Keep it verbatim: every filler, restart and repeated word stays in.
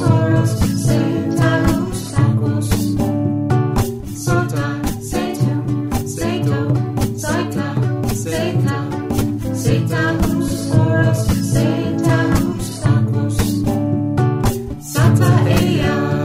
Santa Elia.